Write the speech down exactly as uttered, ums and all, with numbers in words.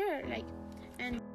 here, like, and